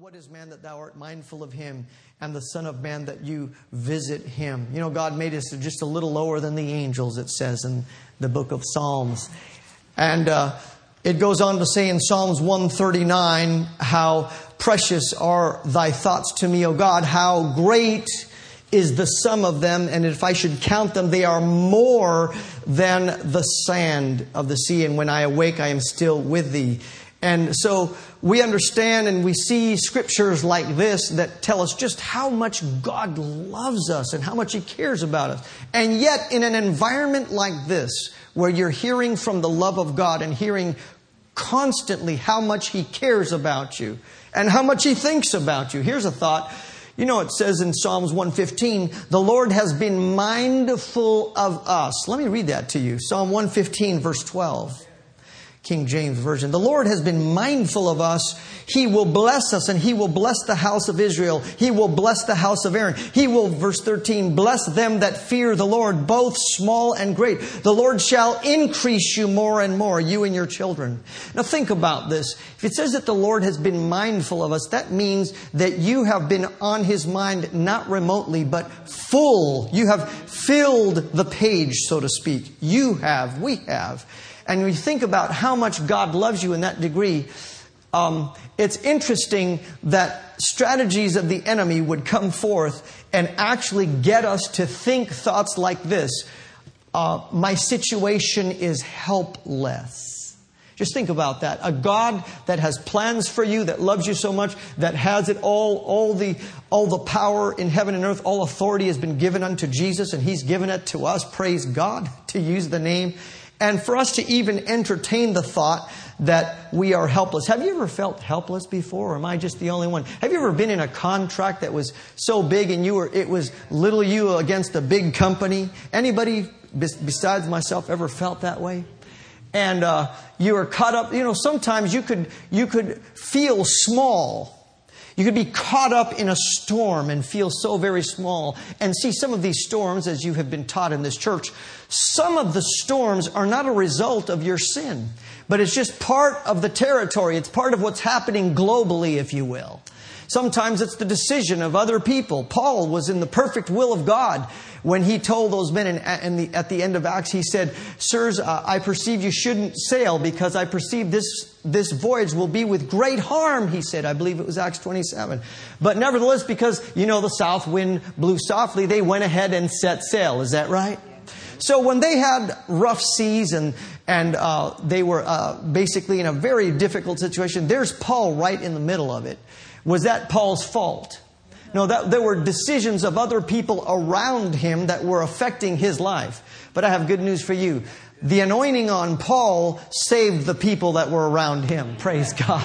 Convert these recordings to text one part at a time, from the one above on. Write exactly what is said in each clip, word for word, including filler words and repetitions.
what is man that thou art mindful of him, and the son of man that you visit him. You know, God made us just a little lower than the angels, it says in the book of Psalms. And uh, it goes on to say in Psalms one thirty-nine, how precious are thy thoughts to me, O God, how great is the sum of them, and if I should count them, they are more than the sand of the sea, and when I awake, I am still with thee. And so we understand and we see scriptures like this that tell us just how much God loves us and how much He cares about us. And yet, in an environment like this, where you're hearing from the love of God and hearing constantly how much He cares about you and how much He thinks about you. Here's a thought. You know, it says in Psalms one fifteen, the Lord has been mindful of us. Let me read that to you. Psalm one fifteen, verse twelve. King James Version. The Lord has been mindful of us. He will bless us, and He will bless the house of Israel. He will bless the house of Aaron. He will, verse thirteen, bless them that fear the Lord, both small and great. The Lord shall increase you more and more, you and your children. Now think about this. If it says that the Lord has been mindful of us, that means that you have been on His mind, not remotely, but full. You have filled the page, so to speak. You have, we have. And we think about how much God loves you in that degree, um, it's interesting that strategies of the enemy would come forth and actually get us to think thoughts like this. Uh, my situation is helpless. Just think about that. A God that has plans for you, that loves you so much, that has it all, all the, all the power in heaven and earth, all authority has been given unto Jesus, and He's given it to us, praise God, to use the name. And for us to even entertain the thought that we are helpless. Have you ever felt helpless before? Or am I just the only one? Have you ever been in a contract that was so big and you were it was little you against a big company? Anybody besides myself ever felt that way? And uh, you were caught up. You know, sometimes you could you could feel small. You could be caught up in a storm and feel so very small. And see, some of these storms, as you have been taught in this church, some of the storms are not a result of your sin, but it's just part of the territory. It's part of what's happening globally, if you will. Sometimes it's the decision of other people. Paul was in the perfect will of God when he told those men in, in the, at the end of Acts, he said, Sirs, uh, I perceive you shouldn't sail because I perceive this this voyage will be with great harm, he said. I believe it was Acts twenty-seven. But nevertheless, because, you know, the south wind blew softly, they went ahead and set sail. Is that right? So when they had rough seas and and uh, they were uh, basically in a very difficult situation, there's Paul right in the middle of it. Was that Paul's fault? No, that, there were decisions of other people around him that were affecting his life. But I have good news for you. The anointing on Paul saved the people that were around him. Praise God.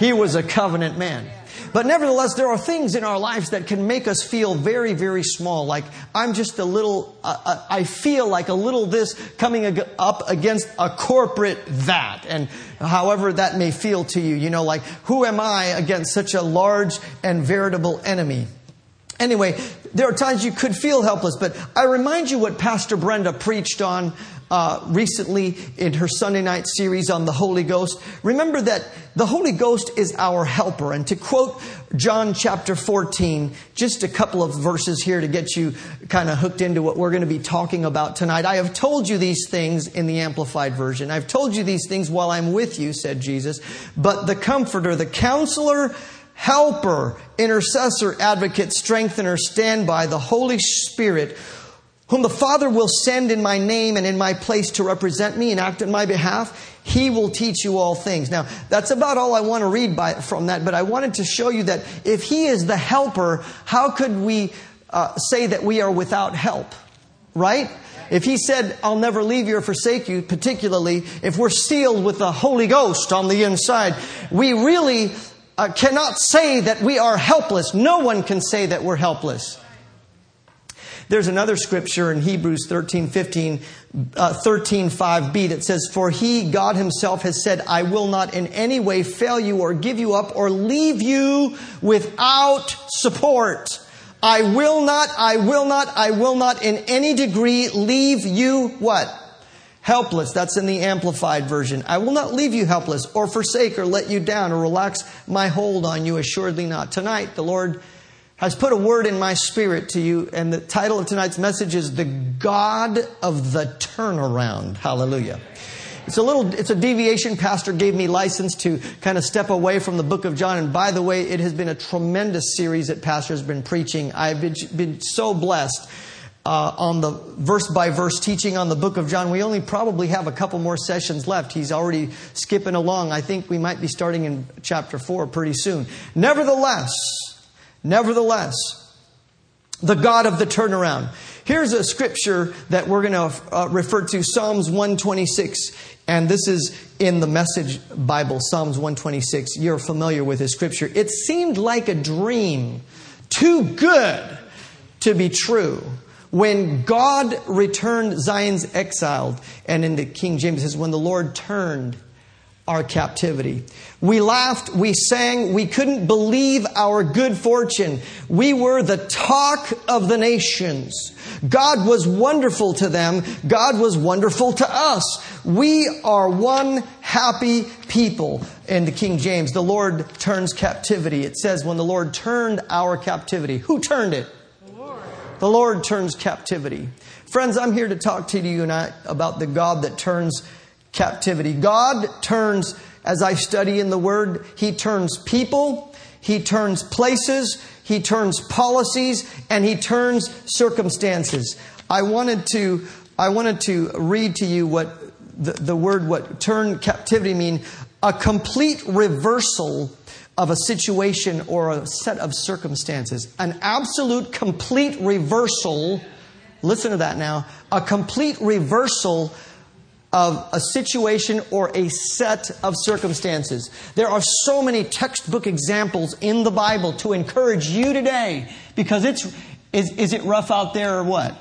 He was a covenant man. But nevertheless, there are things in our lives that can make us feel very, very small. Like, I'm just a little, uh, I feel like a little this coming up against a corporate that. And however that may feel to you, you know, like, who am I against such a large and veritable enemy? Anyway, there are times you could feel helpless. But I remind you what Pastor Brenda preached on Uh, recently in her Sunday night series on the Holy Ghost. Remember that the Holy Ghost is our helper. And to quote John chapter fourteen, just a couple of verses here to get you kind of hooked into what we're going to be talking about tonight. I have told you these things in the Amplified Version. I've told you these things while I'm with you, said Jesus. But the Comforter, the Counselor, Helper, Intercessor, Advocate, Strengthener, Standby, the Holy Spirit, whom the Father will send in my name and in my place to represent me and act on my behalf, He will teach you all things. Now, that's about all I want to read by, from that, but I wanted to show you that if He is the helper, how could we uh, say that we are without help, right? If He said, I'll never leave you or forsake you, particularly if we're sealed with the Holy Ghost on the inside, we really uh, cannot say that we are helpless. No one can say that we're helpless. There's another scripture in Hebrews thirteen fifteen, uh, thirteen five b that says, For He, God Himself, has said, I will not in any way fail you or give you up or leave you without support. I will not, I will not, I will not in any degree leave you what? helpless. That's in the Amplified Version. I will not leave you helpless or forsake or let you down or relax my hold on you, assuredly not. Tonight, the Lord has put a word in my spirit to you, and the title of tonight's message is The God of the Turnaround. Hallelujah. It's a little, it's a deviation. Pastor gave me license to kind of step away from the book of John. And by the way, it has been a tremendous series that Pastor has been preaching. I've been, been so blessed uh, on the verse by verse teaching on the book of John. We only probably have a couple more sessions left. He's already skipping along. I think we might be starting in chapter four pretty soon. Nevertheless, nevertheless, the God of the turnaround. Here's a scripture that we're going to uh, refer to, Psalms one twenty-six. And this is in the Message Bible, Psalms one twenty-six. You're familiar with this scripture. It seemed like a dream, too good to be true, when God returned Zion's exiled. And in the King James, it says, when the Lord turned our captivity. We laughed, we sang, we couldn't believe our good fortune. We were the talk of the nations. God was wonderful to them. God was wonderful to us. We are one happy people. In the King James, the Lord turns captivity. It says, when the Lord turned our captivity. Who turned it? The Lord. The Lord turns captivity. Friends, I'm here to talk to you tonight about the God that turns captivity. God turns, as I study in the Word, He turns people, He turns places, He turns policies, and He turns circumstances. I wanted to, I wanted to read to you what the, the word, what turn captivity mean, a complete reversal of a situation or a set of circumstances. An absolute complete reversal. Listen to that now. A complete reversal of a situation or a set of circumstances. There are so many textbook examples in the Bible to encourage you today, because it's is, is it rough out there or what?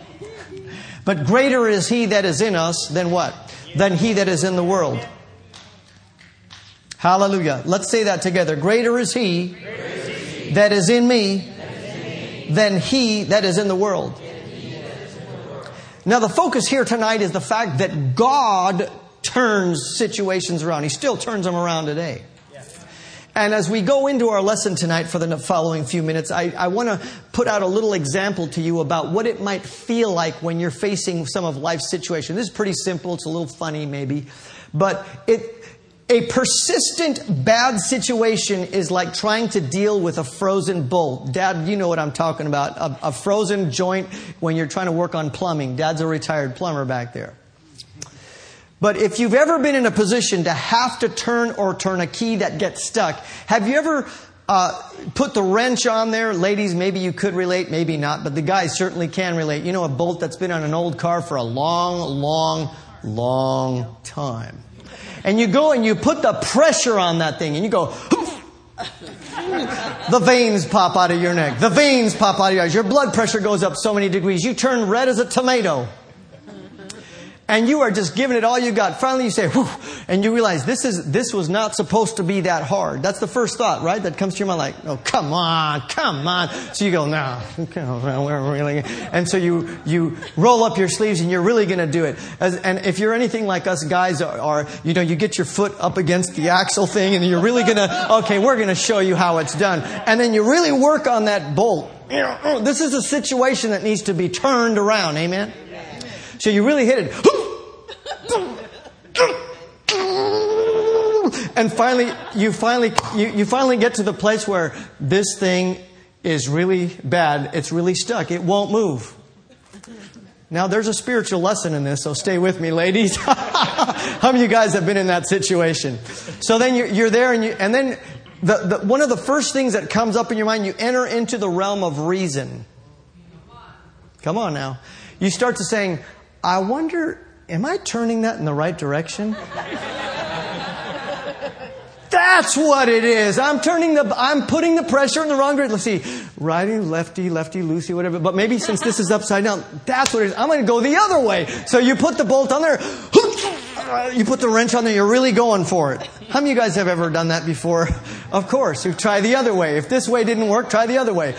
But greater is He that is in us than what? Than he that is in the world. Hallelujah. Let's say that together. Greater is He that is in me than he that is in the world. Now, the focus here tonight is the fact that God turns situations around. He still turns them around today. Yes. And as we go into our lesson tonight for the following few minutes, I, I want to put out a little example to you about what it might feel like when you're facing some of life's situations. This is pretty simple. It's a little funny maybe. But it a persistent bad situation is like trying to deal with a frozen bolt. Dad, you know what I'm talking about. A, a frozen joint when you're trying to work on plumbing. Dad's a retired plumber back there. But if you've ever been in a position to have to turn or turn a key that gets stuck, have you ever uh, put the wrench on there? Ladies, maybe you could relate, maybe not, but the guys certainly can relate. You know, a bolt that's been on an old car for a long, long, long time. And you go and you put the pressure on that thing and you go, the veins pop out of your neck. The veins pop out of your eyes. Your blood pressure goes up so many degrees. You turn red as a tomato. And you are just giving it all you got. Finally you say, whew, and you realize this is this was not supposed to be that hard. That's the first thought, right? That comes to your mind like, oh, come on, come on. So you go, no, we're really. And so you you roll up your sleeves and you're really going to do it. As, and if you're anything like us guys are, are, you know, you get your foot up against the axle thing and you're really going to, okay, we're going to show you how it's done. And then you really work on that bolt. This is a situation that needs to be turned around. Amen? So you really hit it. And finally, you finally, you, you finally get to the place where this thing is really bad. It's really stuck. It won't move. Now, there's a spiritual lesson in this, so stay with me, ladies. How many of you guys have been in that situation? So then you're, you're there, and you, and then the, the one of the first things that comes up in your mind, you enter into the realm of reason. Come on now. You start to saying, I wonder, am I turning that in the right direction? That's what it is. I'm turning the, I'm putting the pressure in the wrong direction. Let's see, righty, lefty, lefty, loosey, whatever. But maybe since this is upside down, that's what it is. I'm going to go the other way. So you put the bolt on there. You put the wrench on there. You're really going for it. How many of you guys have ever done that before? Of course. You try the other way. If this way didn't work, try the other way.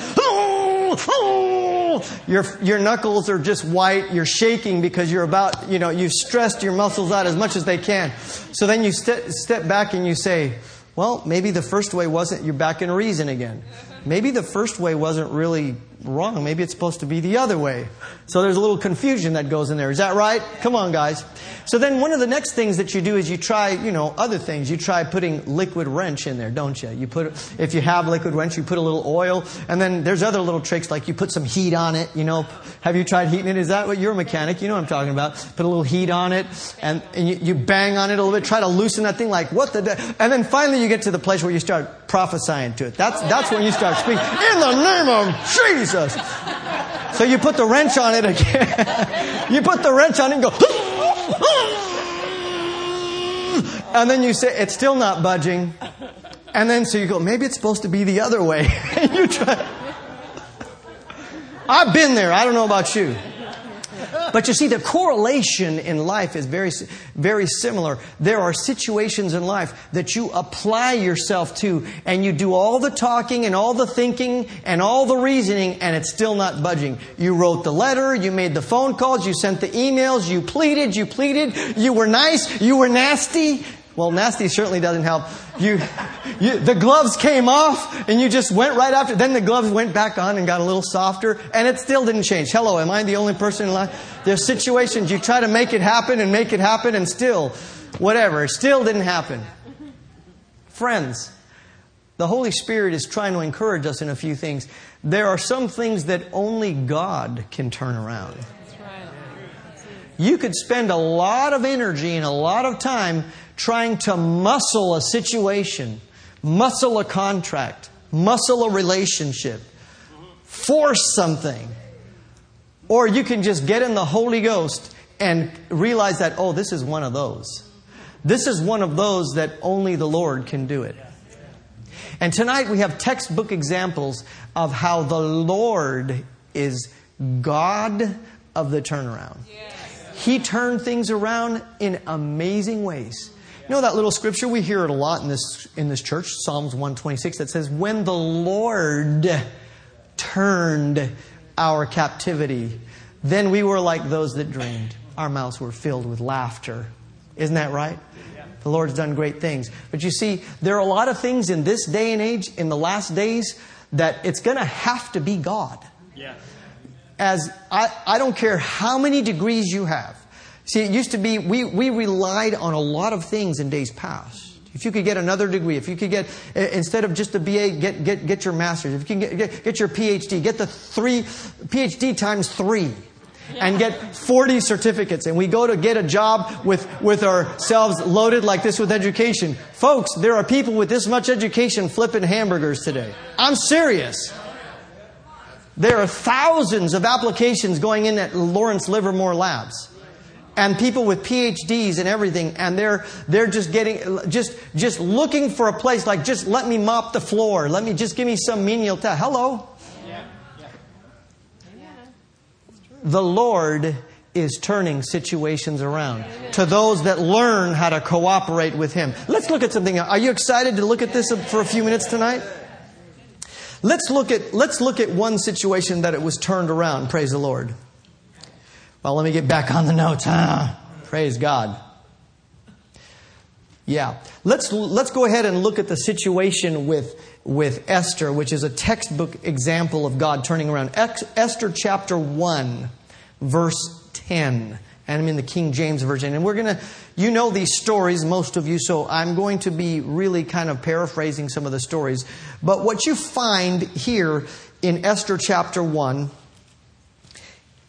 painful. Your your knuckles are just white. You're shaking because you're about, you know, you've stressed your muscles out as much as they can. So then you step step back and you say, well, maybe the first way wasn't, you're back in reason again. Maybe the first way wasn't really wrong. Maybe it's supposed to be the other way. So there's a little confusion that goes in there. Is that right? Come on, guys. So then one of the next things that you do is you try, you know, other things. You try putting liquid wrench in there, don't you? You put, if you have liquid wrench, you put a little oil. And then there's other little tricks, like you put some heat on it, you know. Have you tried heating it? Is that what you're a mechanic? You know what I'm talking about. Put a little heat on it and, and you, you bang on it a little bit. Try to loosen that thing like, what the... De-? And then finally you get to the place where you start prophesying to it. That's, that's when you start speaking. In the name of Jesus! So you put the wrench on it again. You put the wrench on it and go... And then you say, it's still not budging. And then so you go, maybe it's supposed to be the other way. And you try. I've been there. I don't know about you. But you see, the correlation in life is very, very similar. There are situations in life that you apply yourself to, and you do all the talking and all the thinking and all the reasoning, and it's still not budging. You wrote the letter, you made the phone calls, you sent the emails, you pleaded, you pleaded, you were nice, you were nasty. Well, nasty certainly doesn't help. You, you, the gloves came off and you just went right after. Then the gloves went back on and got a little softer and it still didn't change. Hello, am I the only person in life? There's situations you try to make it happen and make it happen and still, whatever, it still didn't happen. Friends, the Holy Spirit is trying to encourage us in a few things. There are some things that only God can turn around. You could spend a lot of energy and a lot of time trying to muscle a situation, muscle a contract, muscle a relationship, force something. Or you can just get in the Holy Ghost and realize that, oh, this is one of those. This is one of those that only the Lord can do it. And tonight we have textbook examples of how the Lord is God of the turnaround. He turned things around in amazing ways. You know that little scripture? We hear it a lot in this in this church, Psalms one twenty-six, that says, when the Lord turned our captivity, then we were like those that dreamed. Our mouths were filled with laughter. Isn't that right? The Lord's done great things. But you see, there are a lot of things in this day and age, in the last days, that it's going to have to be God. Yeah. As I, I don't care how many degrees you have. See, it used to be we, we relied on a lot of things in days past. If you could get another degree, if you could get, instead of just a B A, get get, get your master's. If you can get, get, get your P H D, get the three, P H D times three. And get forty certificates. And we go to get a job with, with ourselves loaded like this with education. Folks, there are people with this much education flipping hamburgers today. I'm serious. There are thousands of applications going in at Lawrence Livermore Labs. And people with P H Ds and everything. And they're they're just getting just just looking for a place like, just let me mop the floor. Let me just give me some menial task. Hello. Yeah. Yeah. Yeah. The Lord is turning situations around to those that learn how to cooperate with Him. Let's look at something else. Are you excited to look at this for a few minutes tonight? Let's look at let's look at one situation that it was turned around. Praise the Lord. Well, let me get back on the notes. Huh? Praise God. Yeah. Let's let's go ahead and look at the situation with with Esther, which is a textbook example of God turning around. Ex- Esther chapter one, verse ten. And I'm in the King James Version. And we're going to, you know these stories, most of you, so I'm going to be really kind of paraphrasing some of the stories. But what you find here in Esther chapter one,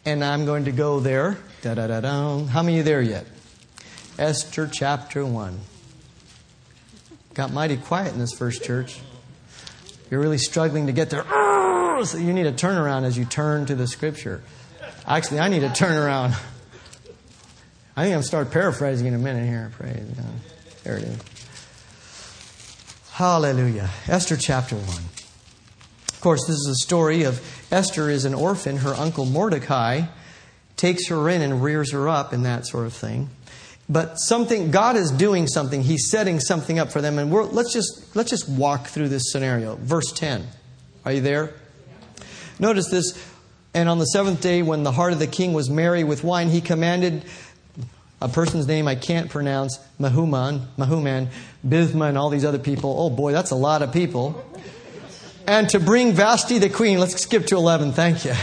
and I'm going to go there. Da-da-da-da. How many are there yet? Esther chapter one. Got mighty quiet in this first church. You're really struggling to get there. So you need a turnaround as you turn to the scripture. Actually, I need a turnaround. I think I'm going to start paraphrasing in a minute here. Praise God. There it is. Hallelujah. Esther chapter one. Of course, this is a story of Esther is an orphan. Her uncle Mordecai takes her in and rears her up and that sort of thing. But something, God is doing something. He's setting something up for them. And we're, let's just let's just walk through this scenario. Verse ten. Are you there? Notice this. And on the seventh day, when the heart of the king was merry with wine, he commanded a person's name I can't pronounce, Mahuman, Mahuman, Bithman, all these other people. Oh boy, that's a lot of people. And to bring Vashti the queen. Let's skip to eleven. Thank you.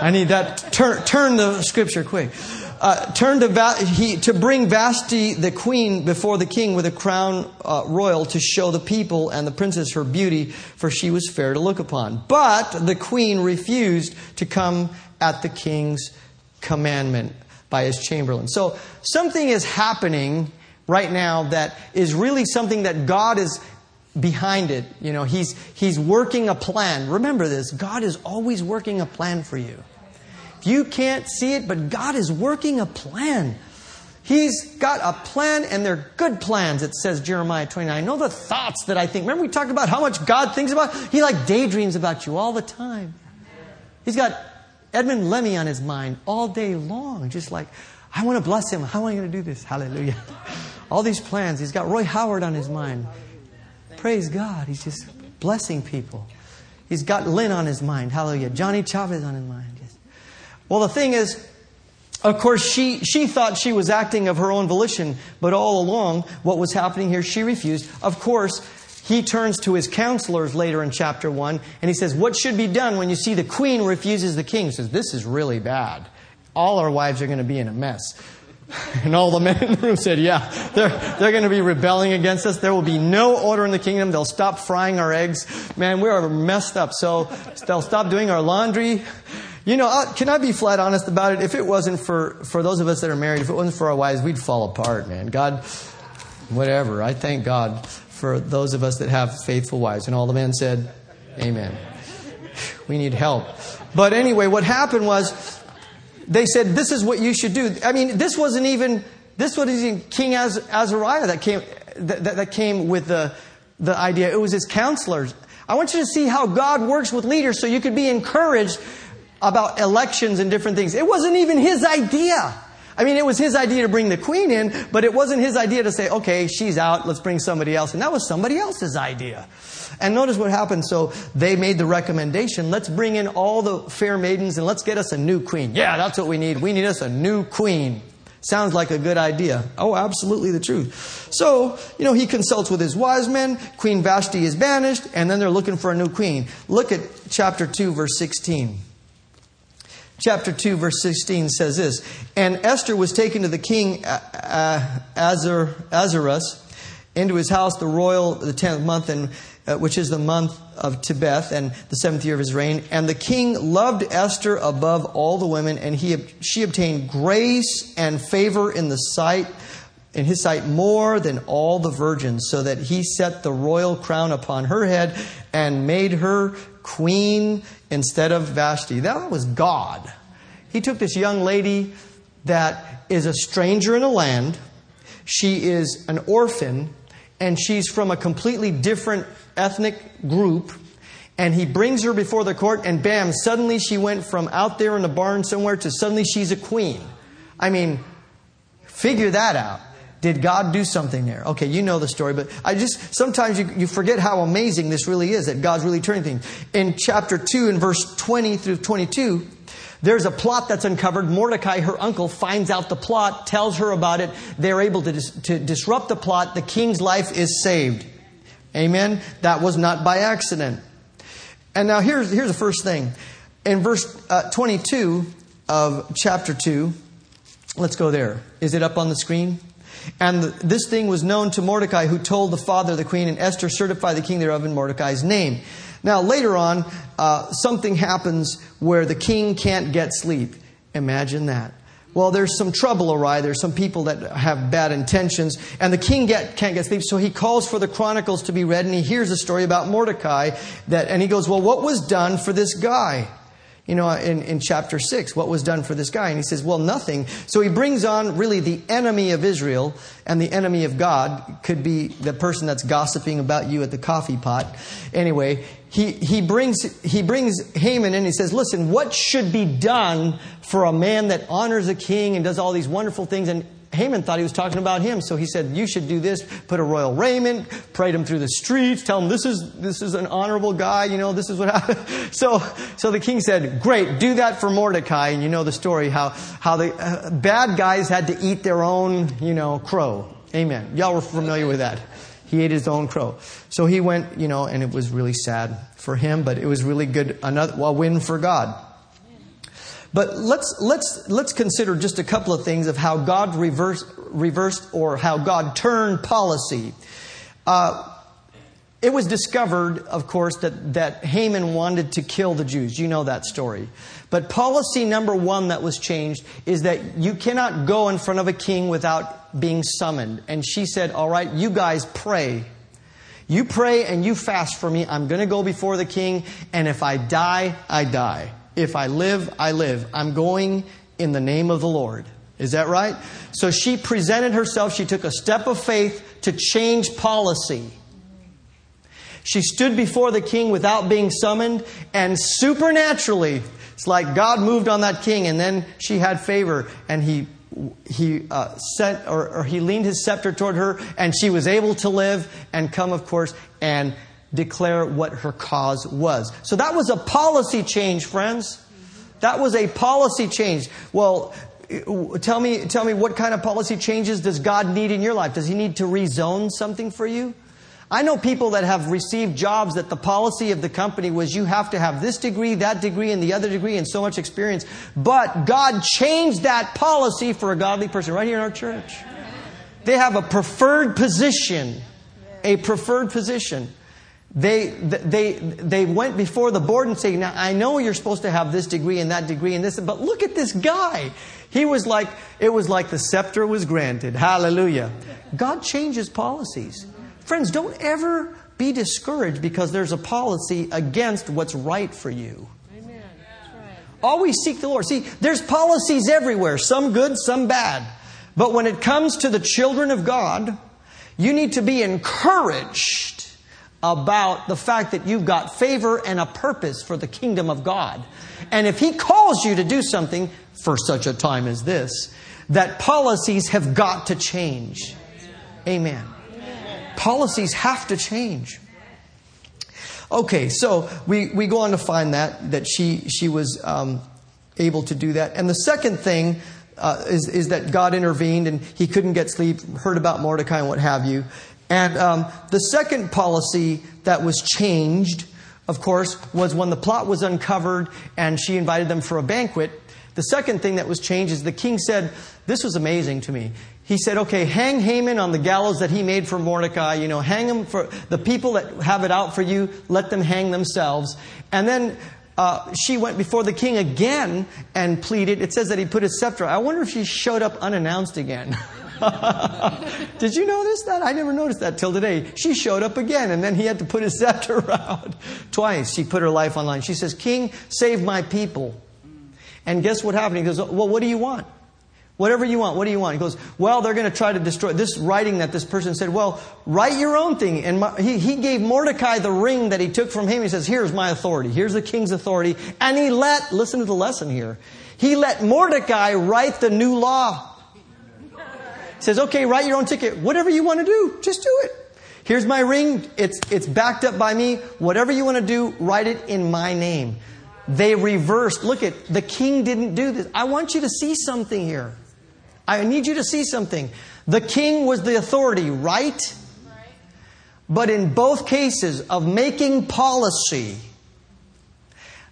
I need that. Turn, turn the scripture quick. Uh, turn to Va- he, to bring Vashti the queen before the king with a crown uh, royal to show the people and the princess her beauty, for she was fair to look upon. But the queen refused to come at the king's commandment by his chamberlain. So something is happening right now that is really something that God is behind it. You know, he's he's working a plan. Remember this, God is always working a plan for you. You can't see it, but God is working a plan. He's got a plan, and they're good plans, it says Jeremiah twenty-nine. I know the thoughts that I think. Remember we talked about how much God thinks about? He like daydreams about you all the time. He's got Edmund Lemmy on his mind all day long. Just like, I want to bless him. How am I going to do this? Hallelujah. All these plans. He's got Roy Howard on his mind. Praise God. He's just blessing people. He's got Lynn on his mind. Hallelujah. Johnny Chavez on his mind. Well, the thing is, of course, she, she thought she was acting of her own volition. But all along, what was happening here, she refused. Of course, he turns to his counselors later in chapter one. And he says, what should be done when you see the queen refuses the king? He says, this is really bad. All our wives are going to be in a mess. And all the men in the room said, yeah, they're, they're going to be rebelling against us. There will be no order in the kingdom. They'll stop frying our eggs. Man, we're messed up. So they'll stop doing our laundry. You know, can I be flat honest about it? If it wasn't for, for those of us that are married, if it wasn't for our wives, we'd fall apart, man. God, whatever. I thank God for those of us that have faithful wives. And all the men said, amen. We need help. But anyway, what happened was they said, this is what you should do. I mean, this wasn't even, this wasn't even King Azariah that came, that, that came with the, the idea. It was his counselors. I want you to see how God works with leaders so you could be encouraged about elections and different things. It wasn't even his idea. I mean, it was his idea to bring the queen in, but it wasn't his idea to say, okay, she's out, let's bring somebody else. And that was somebody else's idea. And notice what happened. So they made the recommendation, let's bring in all the fair maidens and let's get us a new queen. Yeah, that's what we need. We need us a new queen. Sounds like a good idea. Oh, absolutely the truth. So, you know, he consults with his wise men. Queen Vashti is banished, and then they're looking for a new queen. Look at chapter two, verse sixteen. Chapter two, verse sixteen says this, and Esther was taken to the king uh, uh, Ahasuerus into his house, the royal, the tenth month, and uh, which is the month of Tebeth, and the seventh year of his reign. And the king loved Esther above all the women, and he she obtained grace and favor in the sight, in his sight, more than all the virgins, so that he set the royal crown upon her head and made her queen instead of Vashti. That was God. He took this young lady that is a stranger in a land. She is an orphan, and she's from a completely different ethnic group. And he brings her before the court, and bam, suddenly she went from out there in the barn somewhere to suddenly she's a queen. I mean, figure that out. Did God do something there? Okay, you know the story, but I just, sometimes you, you forget how amazing this really is, that God's really turning things. In chapter two, in verse twenty through twenty-two, there's a plot that's uncovered. Mordecai, her uncle, finds out the plot, tells her about it. They're able to, dis- to disrupt the plot. The king's life is saved. Amen? That was not by accident. And now here's, here's the first thing. In verse uh, twenty-two of chapter two, let's go there. Is it up on the screen? And this thing was known to Mordecai, who told the father of the queen, and Esther certified the king thereof in Mordecai's name. Now, later on, uh, something happens where the king can't get sleep. Imagine that. Well, there's some trouble awry. There's some people that have bad intentions. And the king get, can't get sleep, so he calls for the Chronicles to be read, and he hears a story about Mordecai. That, and he goes, well, what was done for this guy? You know, in, in chapter six, what was done for this guy? And he says, well, nothing. So he brings on really the enemy of Israel, and the enemy of God could be the person that's gossiping about you at the coffee pot. Anyway, he, he brings he brings Haman in and he says, listen, what should be done for a man that honors a king and does all these wonderful things? And Haman thought he was talking about him. So he said, you should do this. Put a royal raiment, parade him through the streets, tell him this is this is an honorable guy. You know, this is what happened. So, so the king said, great, do that for Mordecai. And you know the story, how, how the uh, bad guys had to eat their own, you know, crow. Amen. Y'all were familiar with that. He ate his own crow. So he went, you know, and it was really sad for him, but it was really good. Another a win for God. But let's let's let's consider just a couple of things of how God reversed reversed or how God turned policy. Uh, it was discovered, of course, that, that Haman wanted to kill the Jews. You know that story. But policy number one that was changed is that you cannot go in front of a king without being summoned. And she said, all right, you guys pray. You pray and you fast for me. I'm going to go before the king. And if I die, I die. If I live, I live. I'm going in the name of the Lord. Is that right? So she presented herself. She took a step of faith to change policy. She stood before the king without being summoned, and supernaturally, it's like God moved on that king, and then she had favor, and he he uh, sent or, or he leaned his scepter toward her, and she was able to live and come, of course, and declare what her cause was. So that was a policy change, friends. That was a policy change. Well, tell me, tell me, what kind of policy changes does God need in your life? Does He need to rezone something for you? I know people that have received jobs that the policy of the company was you have to have this degree, that degree, and the other degree, and so much experience. But God changed that policy for a godly person right here in our church. They have a preferred position, a preferred position. They they they went before the board and said, now, I know you're supposed to have this degree and that degree and this, but look at this guy. He was like, it was like the scepter was granted. Hallelujah. God changes policies. Friends, don't ever be discouraged because there's a policy against what's right for you. Amen. That's right. Always seek the Lord. See, there's policies everywhere, some good, some bad. But when it comes to the children of God, you need to be encouraged about the fact that you've got favor and a purpose for the kingdom of God. And if He calls you to do something for such a time as this, that policies have got to change. Amen. Policies have to change. Okay, so we, we go on to find that that she she was um, able to do that. And the second thing uh, is is that God intervened, and he couldn't get sleep, heard about Mordecai and what have you. And um, the second policy that was changed, of course, was when the plot was uncovered and she invited them for a banquet. The second thing that was changed is the king said, this was amazing to me. He said, okay, hang Haman on the gallows that he made for Mordecai. You know, hang him for the people that have it out for you. Let them hang themselves. And then uh, she went before the king again and pleaded. It says that he put his scepter. I wonder if she showed up unannounced again. Did you notice that? I never noticed that till today. She showed up again, and then he had to put his scepter around. Twice she put her life on line. She says, King, save my people. And guess what happened? He goes, well, what do you want? Whatever you want. What do you want? He goes, well, they're going to try to destroy this writing that this person said. Well, write your own thing. And he, he gave Mordecai the ring that he took from him. He says, here's my authority. Here's the king's authority. And he let, listen to the lesson here. He let Mordecai write the new law. He says, okay, write your own ticket. Whatever you want to do, just do it. Here's my ring. It's, it's backed up by me. Whatever you want to do, write it in my name. They reversed. Look at, the king didn't do this. I want you to see something here. I need you to see something. The king was the authority, right? right? But in both cases of making policy,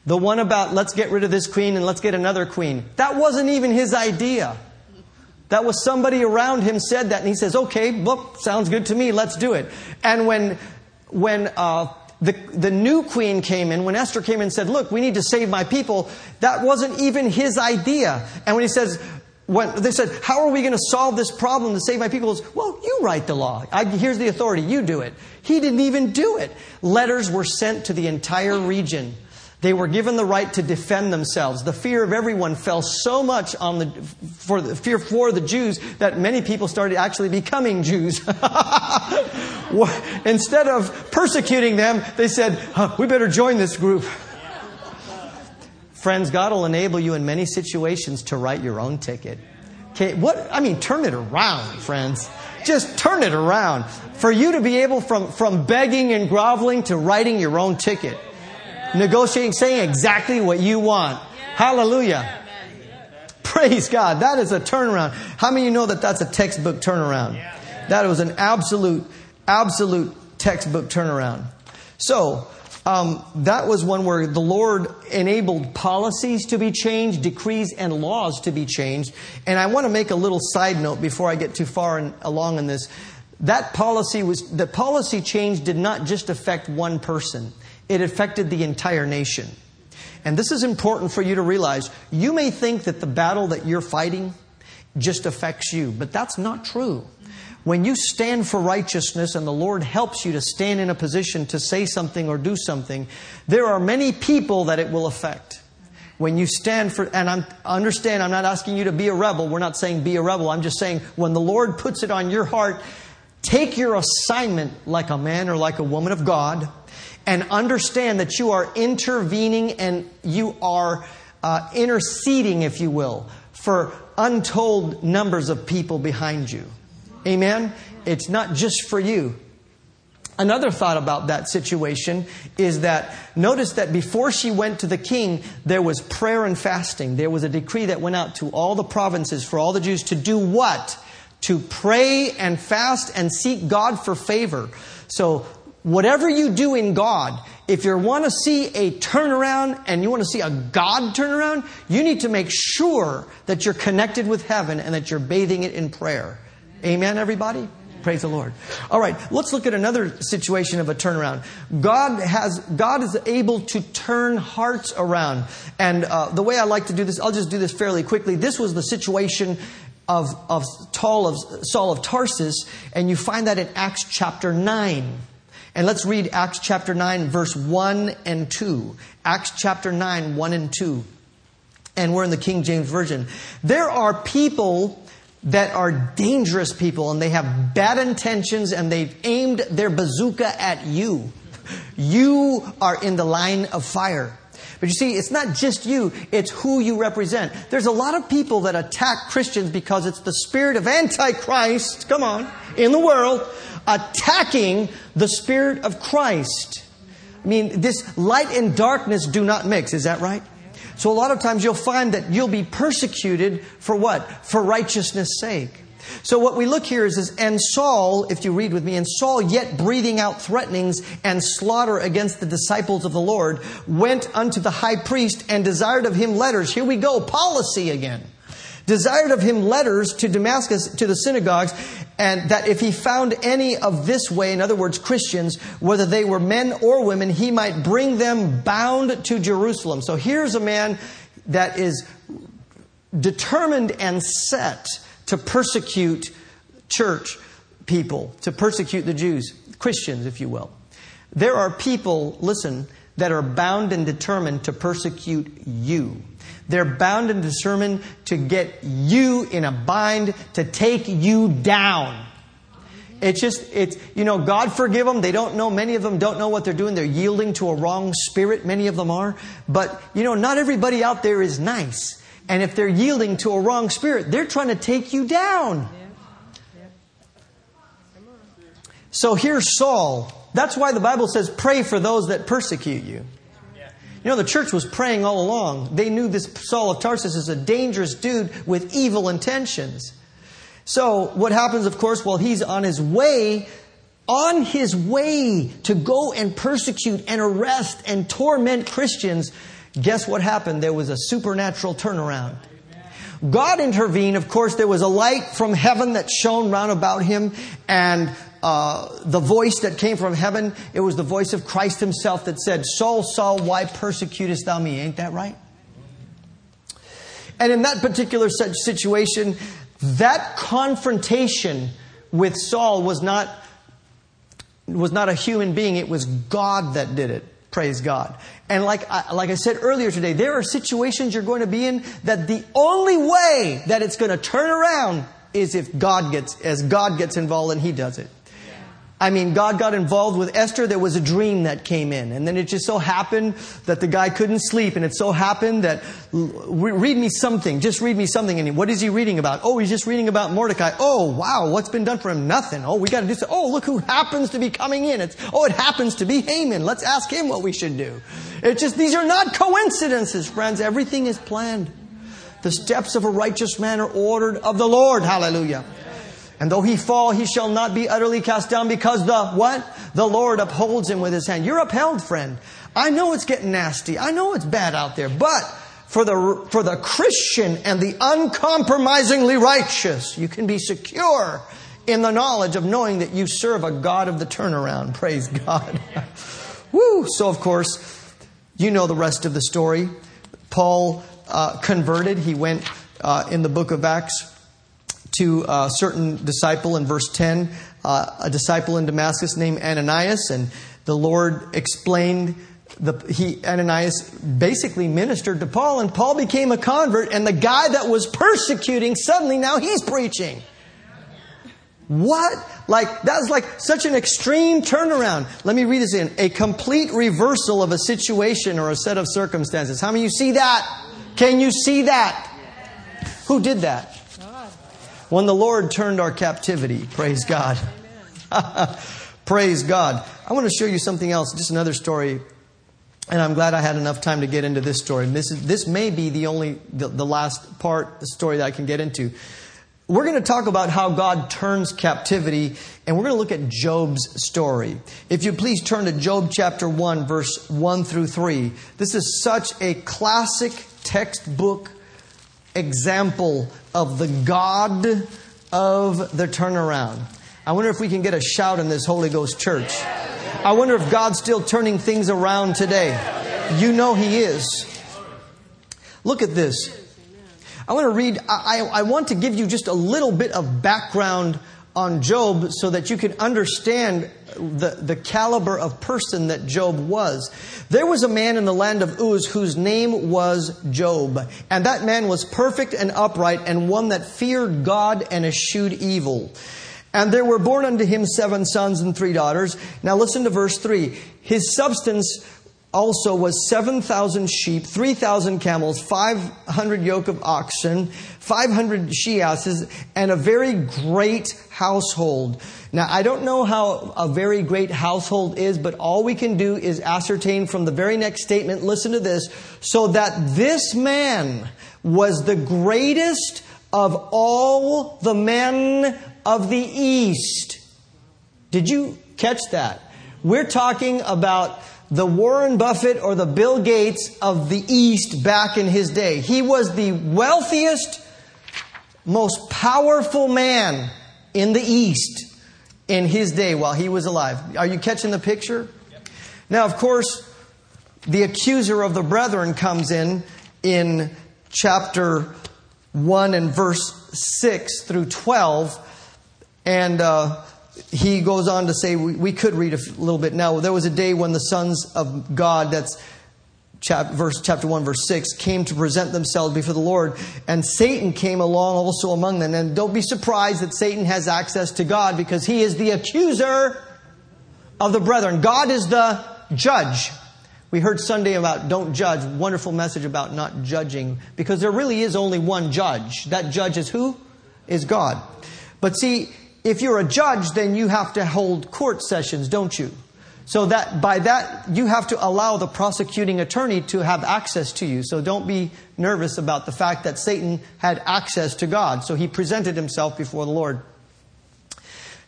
the one about let's get rid of this queen and let's get another queen, that wasn't even his idea. That was somebody around him said that, and he says, okay, look, sounds good to me, let's do it. And when, when, uh, The, the new queen came in, when Esther came in and said, look, we need to save my people. That wasn't even his idea. And when he says, when they said, how are we going to solve this problem to save my people? He goes, well, you write the law. I, here's the authority. You do it. He didn't even do it. Letters were sent to the entire region. They were given the right to defend themselves. The fear of everyone fell so much on the for the fear for the Jews that many people started actually becoming Jews. Instead of persecuting them, they said, huh, we better join this group. Friends, God will enable you in many situations to write your own ticket. Okay, what I mean, turn it around, friends. Just turn it around. For you to be able from, from begging and groveling to writing your own ticket. Negotiating, saying exactly what you want. Hallelujah. Praise God. That is a turnaround. How many of you know that that's a textbook turnaround? That was an absolute, absolute textbook turnaround. So, um, that was one where the Lord enabled policies to be changed, decrees and laws to be changed. And I want to make a little side note before I get too far in, along in this. That policy was, the policy change did not just affect one person. It affected the entire nation. And this is important for you to realize. You may think that the battle that you're fighting just affects you, but that's not true. When you stand for righteousness and the Lord helps you to stand in a position to say something or do something, there are many people that it will affect. When you stand for, and I'm, understand, I'm not asking you to be a rebel. We're not saying be a rebel. I'm just saying when the Lord puts it on your heart, take your assignment like a man or like a woman of God. And understand that you are intervening and you are uh, interceding, if you will, for untold numbers of people behind you. Amen? It's not just for you. Another thought about that situation is that notice that before she went to the king, there was prayer and fasting. There was a decree that went out to all the provinces for all the Jews to do what? To pray and fast and seek God for favor. So, whatever you do in God, if you want to see a turnaround and you want to see a God turnaround, you need to make sure that you're connected with heaven and that you're bathing it in prayer. Amen, everybody? Amen. Praise the Lord. All right, let's look at another situation of a turnaround. God has God is able to turn hearts around. And uh, the way I like to do this, I'll just do this fairly quickly. This was the situation of, of, of Saul of Tarsus, and you find that in Acts chapter nine. And let's read Acts chapter nine, verse one and two. Acts chapter nine, one and two. And we're in the King James Version. There are people that are dangerous people, and they have bad intentions, and they've aimed their bazooka at you. You are in the line of fire. But you see, it's not just you, it's who you represent. There's a lot of people that attack Christians because it's the spirit of Antichrist, come on, in the world, attacking the spirit of Christ. I mean, this light and darkness do not mix. Is that right? So a lot of times you'll find that you'll be persecuted for what? For righteousness' sake. So what we look here is, is, and Saul, if you read with me, and Saul, yet breathing out threatenings and slaughter against the disciples of the Lord, went unto the high priest and desired of him letters. Here we go, policy again. Desired of him letters to Damascus, to the synagogues, and that if he found any of this way, in other words, Christians, whether they were men or women, he might bring them bound to Jerusalem. So here's a man that is determined and set to persecute church people, to persecute the Jews, Christians, if you will. There are people, listen, that are bound and determined to persecute you. They're bound and determined to get you in a bind, to take you down. It's just, it's, you know, God forgive them. They don't know. Many of them don't know what they're doing. They're yielding to a wrong spirit. Many of them are. But, you know, not everybody out there is nice. And if they're yielding to a wrong spirit, they're trying to take you down. So here's Saul. That's why the Bible says, pray for those that persecute you. You know, the church was praying all along. They knew this Saul of Tarsus is a dangerous dude with evil intentions. So what happens, of course, well, he's on his way, on his way to go and persecute and arrest and torment Christians. Guess what happened? There was a supernatural turnaround. God intervened. Of course, there was a light from heaven that shone round about him, and Uh, the voice that came from heaven, it was the voice of Christ himself that said, Saul, Saul, why persecutest thou me? Ain't that right? And in that particular such situation, that confrontation with Saul was not, was not a human being. It was God that did it. Praise God. And like I, like I said earlier today, there are situations you're going to be in that the only way that it's going to turn around is if God gets, as God gets involved and he does it. I mean, God got involved with Esther. There was a dream that came in. And then it just so happened that the guy couldn't sleep. And it so happened that, read me something. Just read me something. And what is he reading about? Oh, he's just reading about Mordecai. Oh, wow. What's been done for him? Nothing. Oh, we got to do something. Oh, look who happens to be coming in. It's Oh, it happens to be Haman. Let's ask him what we should do. It just, these are not coincidences, friends. Everything is planned. The steps of a righteous man are ordered of the Lord. Hallelujah. And though he fall, he shall not be utterly cast down, because the what? The Lord upholds him with his hand. You're upheld, friend. I know it's getting nasty. I know it's bad out there. But for the for the Christian and the uncompromisingly righteous, you can be secure in the knowledge of knowing that you serve a God of the turnaround. Praise God. Woo! So, of course, you know the rest of the story. Paul uh, converted. He went uh, in the book of Acts to a certain disciple in verse ten, uh, a disciple in Damascus named Ananias. And the Lord explained, the he Ananias basically ministered to Paul, and Paul became a convert. And the guy that was persecuting, suddenly now he's preaching. What? Like, that's like such an extreme turnaround. Let me read this in. A complete reversal of a situation or a set of circumstances. How many of you see that? Can you see that? Who did that? When the Lord turned our captivity. Praise God. Praise God. I want to show you something else. Just another story. And I'm glad I had enough time to get into this story. And this is, this may be the only, the, the last part, the story that I can get into. We're going to talk about how God turns captivity. And we're going to look at Job's story. If you please turn to Job chapter one, verse one through three. This is such a classic textbook example of the God of the turnaround. I wonder if we can get a shout in this Holy Ghost church. I wonder if God's still turning things around today. You know He is. Look at this. I want to read, I, I want to give you just a little bit of background on Job so that you can understand the, the caliber of person that Job was. There was a man in the land of Uz whose name was Job. And that man was perfect and upright, and one that feared God and eschewed evil. And there were born unto him seven sons and three daughters. Now listen to verse three. His substance also was seven thousand sheep, three thousand camels, five hundred yoke of oxen, five hundred she-asses, and a very great household. Now, I don't know how a very great household is, but all we can do is ascertain from the very next statement, listen to this, so that this man was the greatest of all the men of the East. Did you catch that? We're talking about the Warren Buffett or the Bill Gates of the East back in his day. He was the wealthiest, most powerful man in the East in his day while he was alive. Are you catching the picture? Yep. Now, of course, the accuser of the brethren comes in in chapter one and verse six through twelve. And uh he goes on to say, we, we could read a f- little bit now. There was a day when the sons of God, that's chap- verse, chapter one, verse six, came to present themselves before the Lord. And Satan came along also among them. And don't be surprised that Satan has access to God, because he is the accuser of the brethren. God is the judge. We heard Sunday about don't judge. Wonderful message about not judging, because there really is only one judge. That judge is who? Is God. But see, if you're a judge, then you have to hold court sessions, don't you? So that by that, you have to allow the prosecuting attorney to have access to you. So don't be nervous about the fact that Satan had access to God. So he presented himself before the Lord.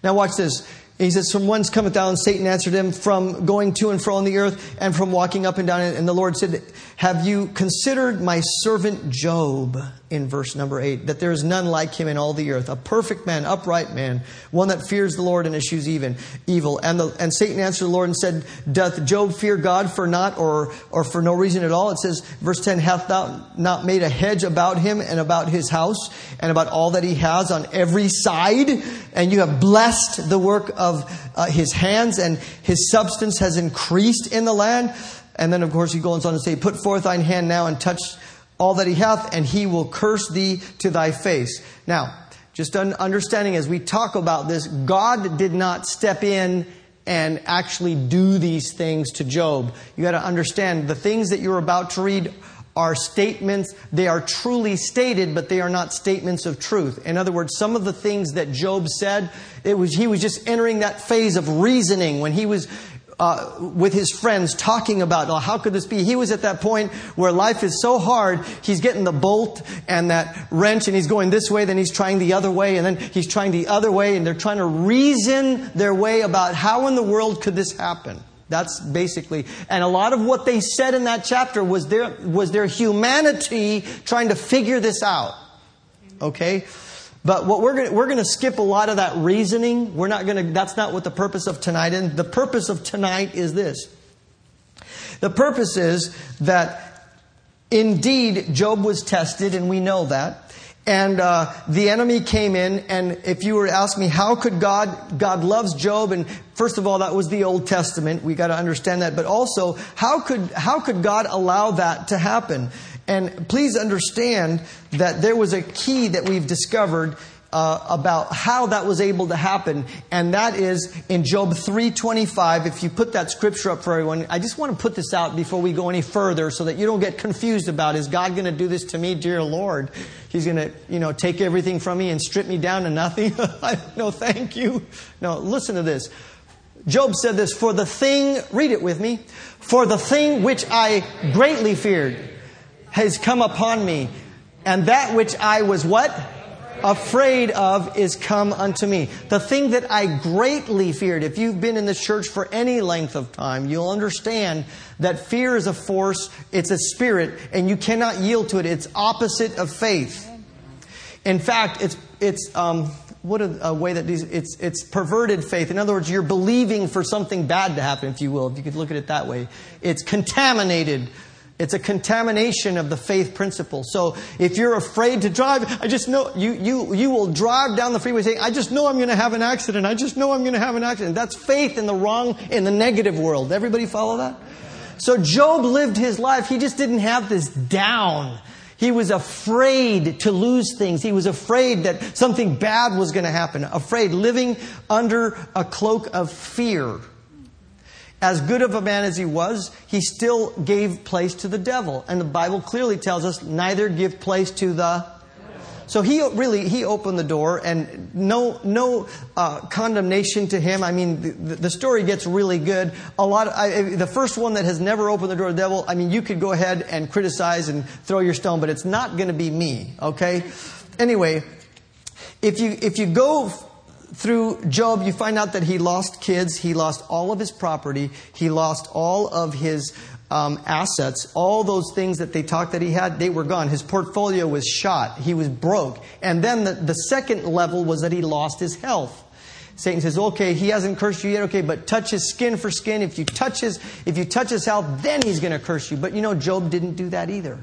Now watch this. He says, from whence cometh thou? And Satan answered him, from going to and fro on the earth, and from walking up and down. And the Lord said, have you considered my servant Job, in verse number eight, that there is none like him in all the earth, a perfect man, upright man, one that fears the Lord and eschews even evil. And the, and Satan answered the Lord and said, doth Job fear God for naught, or, or for no reason at all? It says, verse ten, hath thou not made a hedge about him, and about his house, and about all that he has on every side? And you have blessed the work of of uh, his hands, and his substance has increased in the land. And then, of course, he goes on to say, put forth thine hand now and touch all that he hath, and he will curse thee to thy face. Now, just un- understanding as we talk about this, God did not step in and actually do these things to Job. You got to understand, the things that you're about to read are statements. They are truly stated, but they are not statements of truth. In other words, some of the things that Job said, it was he was just entering that phase of reasoning when he was uh, with his friends talking about, oh, how could this be? He was at that point where life is so hard, he's getting the bolt and that wrench, and he's going this way, then he's trying the other way, and then he's trying the other way, and they're trying to reason their way about how in the world could this happen. That's basically, and a lot of what they said in that chapter was their, was their humanity trying to figure this out. Okay? But what we're going we're going to skip a lot of that reasoning. We're not going to, that's not what the purpose of tonight is. The purpose of tonight is this. The purpose is that indeed Job was tested, and we know that. And uh, the enemy came in, and if you were to ask me, how could God, God loves Job? And first of all, that was the Old Testament. We got to understand that. But also, how could how could God allow that to happen? And please understand that there was a key that we've discovered uh, about how that was able to happen. And that is in Job three twenty-five. If you put that scripture up for everyone, I just want to put this out before we go any further so that you don't get confused about, is God going to do this to me, dear Lord? He's going to, you know, take everything from me and strip me down to nothing. No, thank you. No, listen to this. Job said this, for the thing, read it with me, for the thing which I greatly feared has come upon me, and that which I was what? Afraid of is come unto me. The thing that I greatly feared. If you've been in the church for any length of time, you'll understand that fear is a force, it's a spirit, and you cannot yield to it. It's opposite of faith. In fact, it's it's um, what a, a way that these, it's it's perverted faith. In other words, you're believing for something bad to happen, if you will, if you could look at it that way. It's contaminated. It's a contamination of the faith principle. So if you're afraid to drive, I just know you you you will drive down the freeway saying, I just know I'm going to have an accident. I just know I'm going to have an accident. That's faith in the wrong, in the negative world. Everybody follow that? So Job lived his life. He just didn't have this down. He was afraid to lose things. He was afraid that something bad was going to happen. Afraid, living under a cloak of fear. As good of a man as he was, he still gave place to the devil. And the Bible clearly tells us, neither give place to the... So he really, he opened the door, and no no uh, condemnation to him. I mean, the, the story gets really good. A lot of, I, the first one that has never opened the door to the devil, I mean, you could go ahead and criticize and throw your stone, but it's not going to be me, okay? Anyway, if you if you go... through Job, you find out that he lost kids, he lost all of his property, he lost all of his um, assets, all those things that they talked that he had, they were gone. His portfolio was shot, he was broke. And then the, the second level was that he lost his health. Satan says, okay, he hasn't cursed you yet, okay, but touch his skin for skin. If you touch his, if you touch his health, then he's going to curse you. But you know, Job didn't do that either.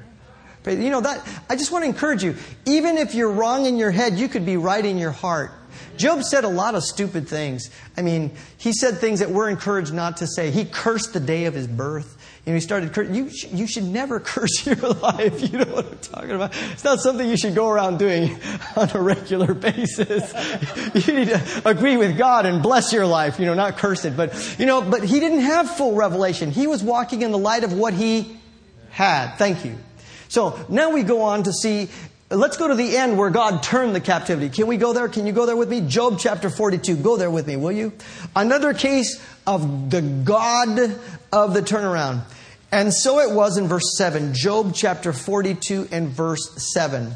But you know, that I just want to encourage you, even if you're wrong in your head, you could be right in your heart. Job said a lot of stupid things. I mean, he said things that we're encouraged not to say. He cursed the day of his birth. You know, he started cursing. You, sh- you should never curse your life. You know what I'm talking about? It's not something you should go around doing on a regular basis. You need to agree with God and bless your life, you know, not curse it. But, you know, but he didn't have full revelation. He was walking in the light of what he had. Thank you. So now we go on to see... Let's go to the end where God turned the captivity. Can we go there? Can you go there with me? Job chapter forty-two. Go there with me, will you? Another case of the God of the turnaround. And so it was in verse seven. Job chapter forty-two and verse seven.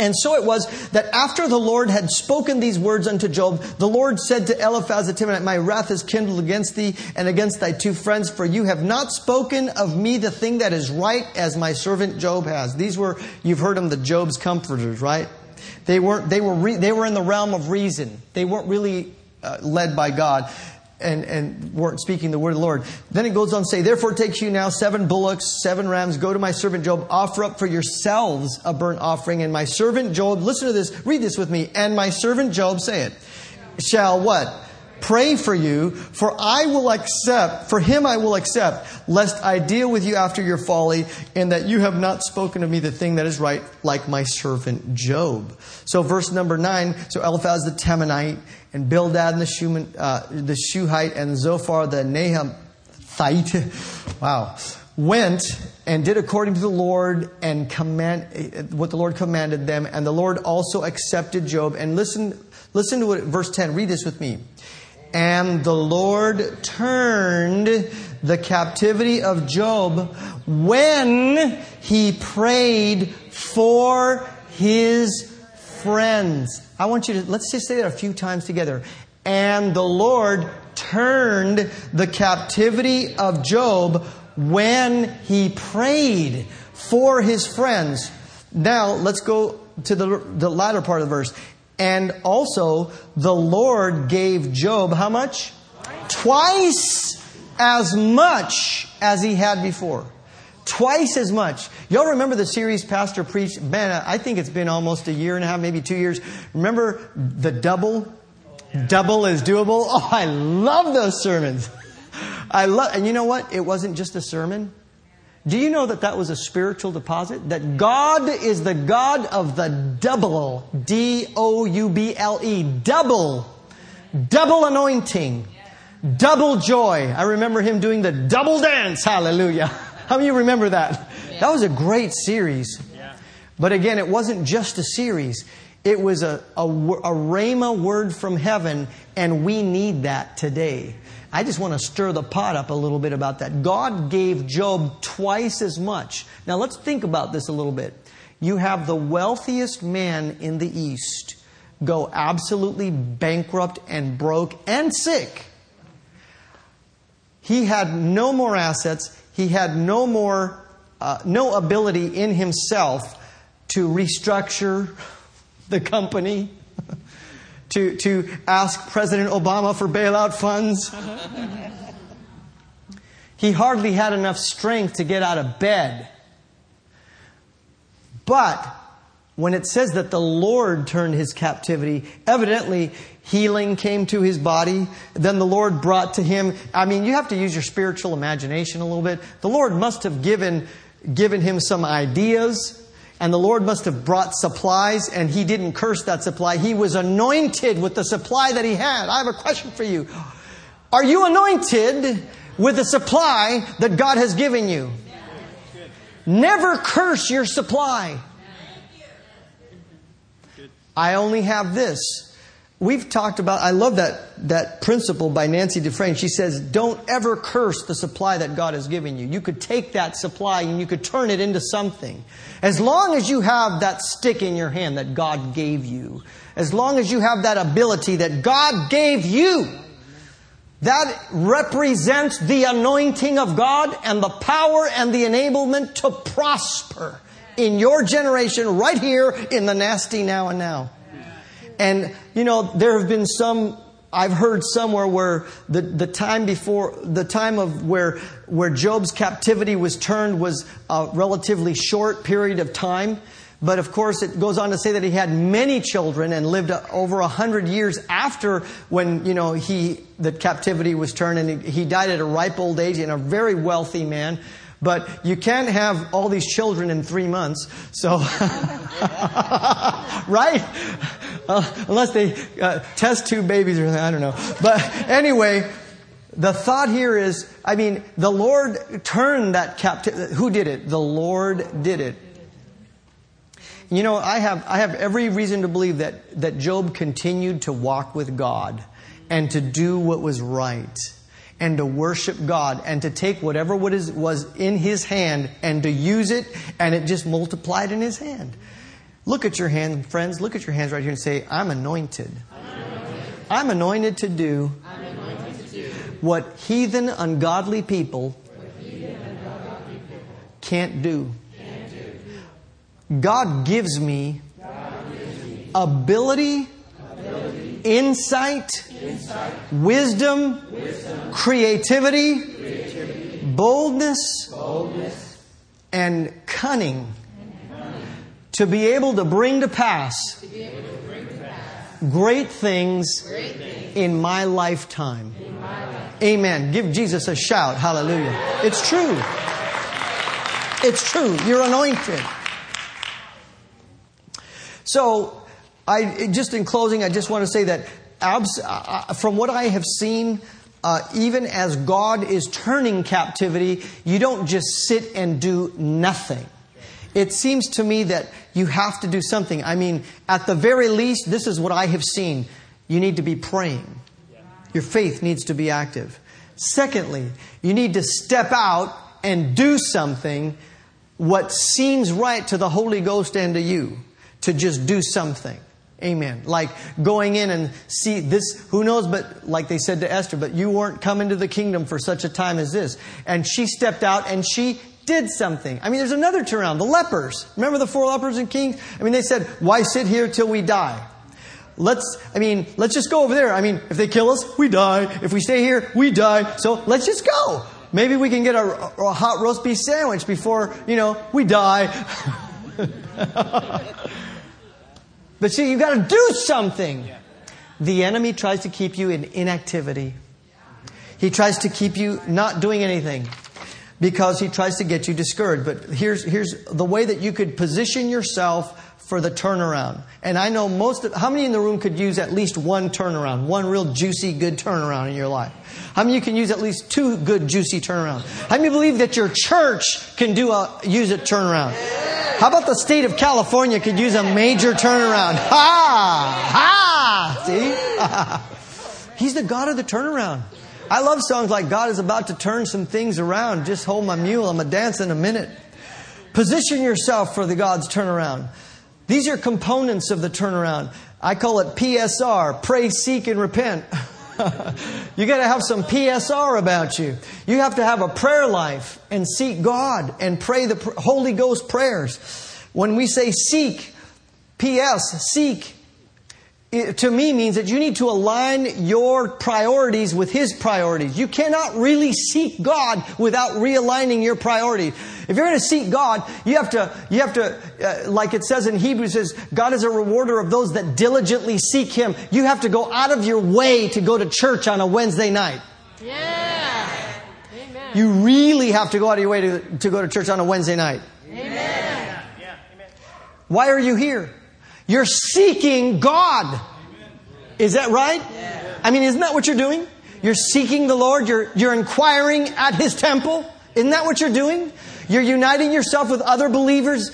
And so it was that after the Lord had spoken these words unto Job, the Lord said to Eliphaz the Temanite, my wrath is kindled against thee and against thy two friends, for you have not spoken of me the thing that is right as my servant Job has. These were, you've heard them, the Job's comforters, right? They weren't, they were, re, they were in the realm of reason. They weren't really uh, led by God. And, and weren't speaking the word of the Lord. Then it goes on to say, therefore take you now seven bullocks, seven rams, go to my servant Job, offer up for yourselves a burnt offering. And my servant Job, listen to this, read this with me. And my servant Job, say it, shall what? Pray for you, for I will accept, for him I will accept, lest I deal with you after your folly, and that you have not spoken to me the thing that is right, like my servant Job. So verse number nine, so Eliphaz the Temanite, and Bildad the Shuhite, uh, the Shuhite and Zophar the Nahumite, wow, went and did according to the Lord and command what the Lord commanded them. And the Lord also accepted Job. And listen, listen to what verse ten. Read this with me. And the Lord turned the captivity of Job when he prayed for his friends. I want you to, let's just say that a few times together. And the Lord turned the captivity of Job when he prayed for his friends. Now, let's go to the, the latter part of the verse. And also, the Lord gave Job how much? Twice as much as he had before. Twice as much. Y'all remember the series Pastor preached? Man, I think it's been almost a year and a half, maybe two years. Remember the double? Double is doable. Oh, I love those sermons. I love, and you know what? It wasn't just a sermon. Do you know that that was a spiritual deposit? That God is the God of the double. D O U B L E. Double. Double anointing. Double joy. I remember him doing the double dance. Hallelujah. How many of you remember that? That was a great series. But again, it wasn't just a series. It was a, a, a rhema word from heaven, and we need that today. I just want to stir the pot up a little bit about that. God gave Job twice as much. Now let's think about this a little bit. You have the wealthiest man in the East go absolutely bankrupt and broke and sick. He had no more assets. He had no more, uh, no ability in himself to restructure the company. To, to ask President Obama for bailout funds. He hardly had enough strength to get out of bed. But when it says that the Lord turned his captivity, evidently healing came to his body. Then the Lord brought to him. I mean, you have to use your spiritual imagination a little bit. The Lord must have given, given him some ideas. And the Lord must have brought supplies, and he didn't curse that supply. He was anointed with the supply that he had. I have a question for you. Are you anointed with the supply that God has given you? Never curse your supply. I only have this. We've talked about, I love that, that principle by Nancy Dufresne. She says, don't ever curse the supply that God has given you. You could take that supply and you could turn it into something. As long as you have that stick in your hand that God gave you, as long as you have that ability that God gave you, that represents the anointing of God and the power and the enablement to prosper in your generation right here in the nasty now and now. And, you know, there have been some, I've heard somewhere where the, the time before, the time of where, where Job's captivity was turned was a relatively short period of time. But of course, it goes on to say that he had many children and lived over a hundred years after when, you know, he, the captivity was turned, and he, he died at a ripe old age and a very wealthy man. But you can't have all these children in three months. So, right? Uh, unless they uh, test tube babies or I don't know. But anyway, the thought here is, I mean, the Lord turned that captivity. Who did it? The Lord did it. You know, I have I have every reason to believe that, that Job continued to walk with God and to do what was right, and to worship God, and to take whatever was in his hand and to use it, and it just multiplied in his hand. Look at your hand, friends. Look at your hands right here and say, I'm anointed. I'm anointed, I'm anointed to do, I'm anointed to do what heathen, ungodly people, what heathen, ungodly people can't do. Can't do. God gives me, God gives me ability, ability, insight, insight, wisdom, wisdom, creativity, creativity, boldness, boldness, and cunning, to be able to bring to pass, to bring to pass great, things great things in my lifetime. In my life. Amen. Give Jesus a shout. Hallelujah. It's true. It's true. You're anointed. So, I just in closing, I just want to say that abs- uh, from what I have seen, uh, even as God is turning captivity, you don't just sit and do nothing. It seems to me that you have to do something. I mean, at the very least, this is what I have seen. You need to be praying. Your faith needs to be active. Secondly, you need to step out and do something, what seems right to the Holy Ghost and to you, to just do something. Amen. Like going in and see this, who knows, but like they said to Esther, but you weren't coming to the kingdom for such a time as this. And she stepped out and she did something. I mean, there's another turnaround, the lepers. Remember the four lepers and kings? I mean, they said, why sit here till we die? Let's, I mean, let's just go over there. I mean, if they kill us, we die. If we stay here, we die. So let's just go. Maybe we can get a, a hot roast beef sandwich before, you know, we die. But see, you've got to do something. The enemy tries to keep you in inactivity. He tries to keep you not doing anything, because he tries to get you discouraged. But here's here's the way that you could position yourself for the turnaround. And I know most of... How many in the room could use at least one turnaround? One real juicy, good turnaround in your life? How many of you can use at least two good, juicy turnarounds? How many believe that your church can do a use a turnaround? How about the state of California could use a major turnaround? Ha! Ha! See? He's the God of the turnaround. I love songs like God is about to turn some things around. Just hold my mule. I'm going to dance in a minute. Position yourself for the God's turnaround. These are components of the turnaround. I call it P S R. Pray, seek, and repent. You got to have some P S R about you. You have to have a prayer life and seek God and pray the pr- Holy Ghost prayers. When we say seek, P S, seek, it, to me, means that you need to align your priorities with His priorities. You cannot really seek God without realigning your priorities. If you're going to seek God, you have to, you have to, uh, like it says in Hebrews, says God is a rewarder of those that diligently seek Him. You have to go out of your way to go to church on a Wednesday night. Yeah. Amen. You really have to go out of your way to, to go to church on a Wednesday night. Amen. Yeah. Amen. Why are you here? You're seeking God. Is that right? Yeah. I mean, isn't that what you're doing? You're seeking the Lord. You're, you're inquiring at His temple. Isn't that what you're doing? You're uniting yourself with other believers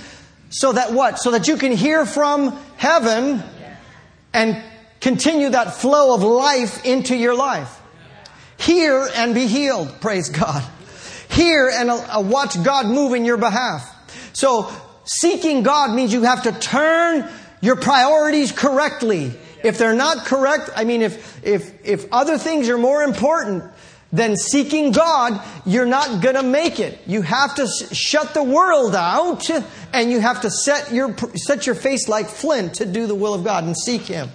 so that what? So that you can hear from heaven and continue that flow of life into your life. Hear and be healed. Praise God. Hear and uh, watch God move in your behalf. So seeking God means you have to turn your priorities correctly. If they're not correct, I mean, if if if other things are more important than seeking God, you're not going to make it. You have to sh- shut the world out, and you have to set your set your face like flint to do the will of God and seek Him.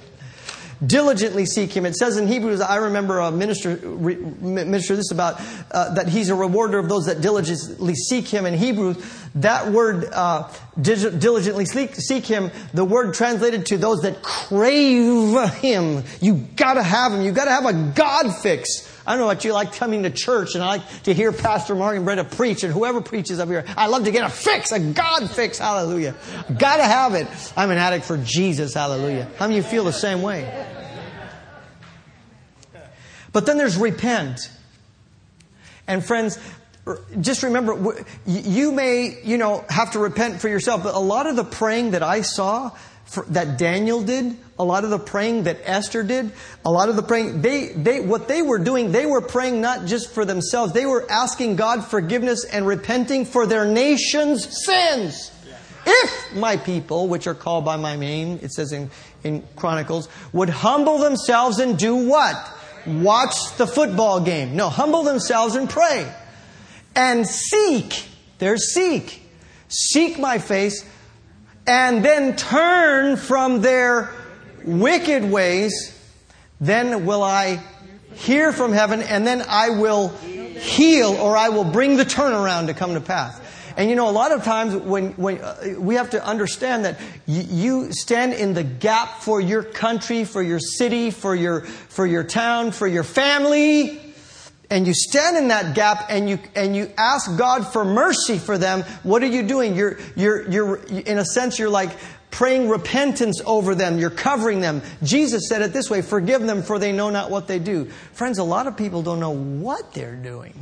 Diligently seek Him. It says in Hebrews, I remember a minister re, minister this about uh, that He's a rewarder of those that diligently seek Him. In Hebrews, that word uh, diligently seek, seek Him, the word translated to those that crave Him. You gotta have Him. You gotta have a God fix. I don't know about you, like coming to church, and I like to hear Pastor Mark and Brenda preach, and whoever preaches up here, I love to get a fix, a God fix. Hallelujah. Gotta have it. I'm an addict for Jesus. Hallelujah. How many of you feel the same way? But then there's repent. And friends, just remember, you may, you know, have to repent for yourself, but a lot of the praying that I saw For, that Daniel did, a lot of the praying that Esther did, a lot of the praying, they, they, what they were doing, they were praying not just for themselves. They were asking God forgiveness and repenting for their nation's sins. Yeah. If my people, which are called by my name, it says in, in Chronicles, would humble themselves and do what? Watch the football game. No, humble themselves and pray. And seek. There's seek. Seek my face. And then turn from their wicked ways, then will I hear from heaven, and then I will heal, or I will bring the turnaround to come to pass. And you know, a lot of times when, when uh, we have to understand that y- you stand in the gap for your country, for your city, for your for your town, for your family. And you stand in that gap, and you and you ask God for mercy for them. What are you doing? You're you're you're in a sense you're like praying repentance over them. You're covering them. Jesus said it this way, forgive them for they know not what they do. Friends, a lot of people don't know what they're doing.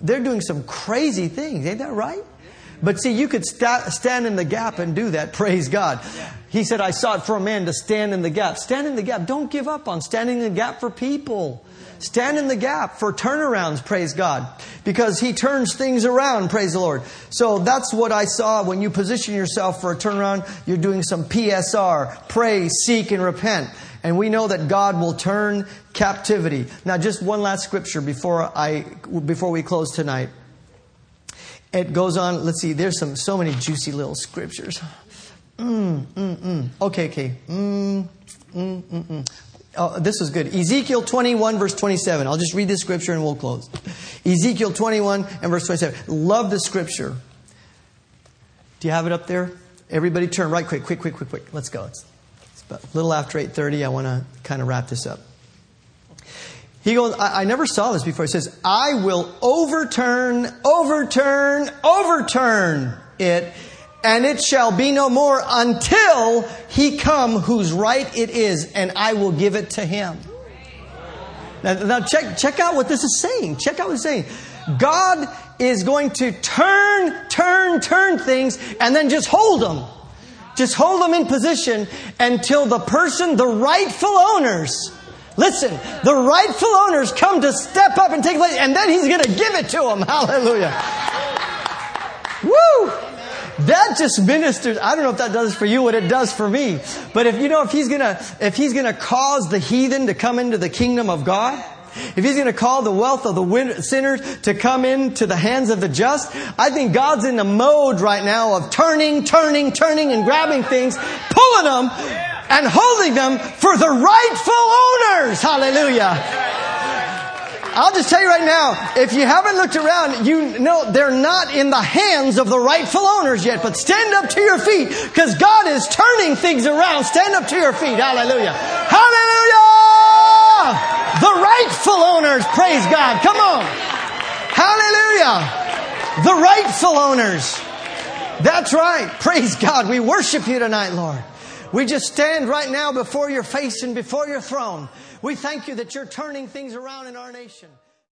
They're doing some crazy things. Ain't that right? But see, you could st- stand in the gap and do that. Praise God. He said, I sought for a man to stand in the gap. Stand in the gap. Don't give up on standing in the gap for people. Stand in the gap for turnarounds, praise God. Because He turns things around, praise the Lord. So that's what I saw when you position yourself for a turnaround. You're doing some P S R, pray, seek, and repent. And we know that God will turn captivity. Now just one last scripture before I before we close tonight. It goes on, let's see, there's some so many juicy little scriptures. Mm, mm, mm. Okay, okay. Mm, mm, mm, mm. Oh, this is good. Ezekiel twenty-one, verse twenty-seven. I'll just read this scripture and we'll close. Ezekiel twenty-one and verse twenty-seven. Love this scripture. Do you have it up there? Everybody turn right quick, quick, quick, quick, quick. Let's go. It's, it's about a little after eight thirty. I want to kind of wrap this up. He goes, I, I never saw this before. He says, I will overturn, overturn, overturn it. And it shall be no more until He come whose right it is, and I will give it to Him. Now, now check, check out what this is saying. Check out what it's saying. God is going to turn, turn, turn things, and then just hold them. Just hold them in position until the person, the rightful owners, listen, the rightful owners come to step up and take place, and then He's going to give it to them. Hallelujah. Woo! That just ministers. I don't know if that does for you what it does for me. But if you know, if he's gonna, if he's gonna cause the heathen to come into the kingdom of God, if he's gonna call the wealth of the sinners to come into the hands of the just, I think God's in the mode right now of turning, turning, turning, and grabbing things, pulling them, and holding them for the rightful owners. Hallelujah. I'll just tell you right now, if you haven't looked around, you know they're not in the hands of the rightful owners yet. But stand up to your feet, because God is turning things around. Stand up to your feet. Hallelujah. Hallelujah. The rightful owners, praise God. Come on. Hallelujah. The rightful owners. That's right. Praise God. We worship You tonight, Lord. We just stand right now before Your face and before Your throne. We thank You that You're turning things around in our nation.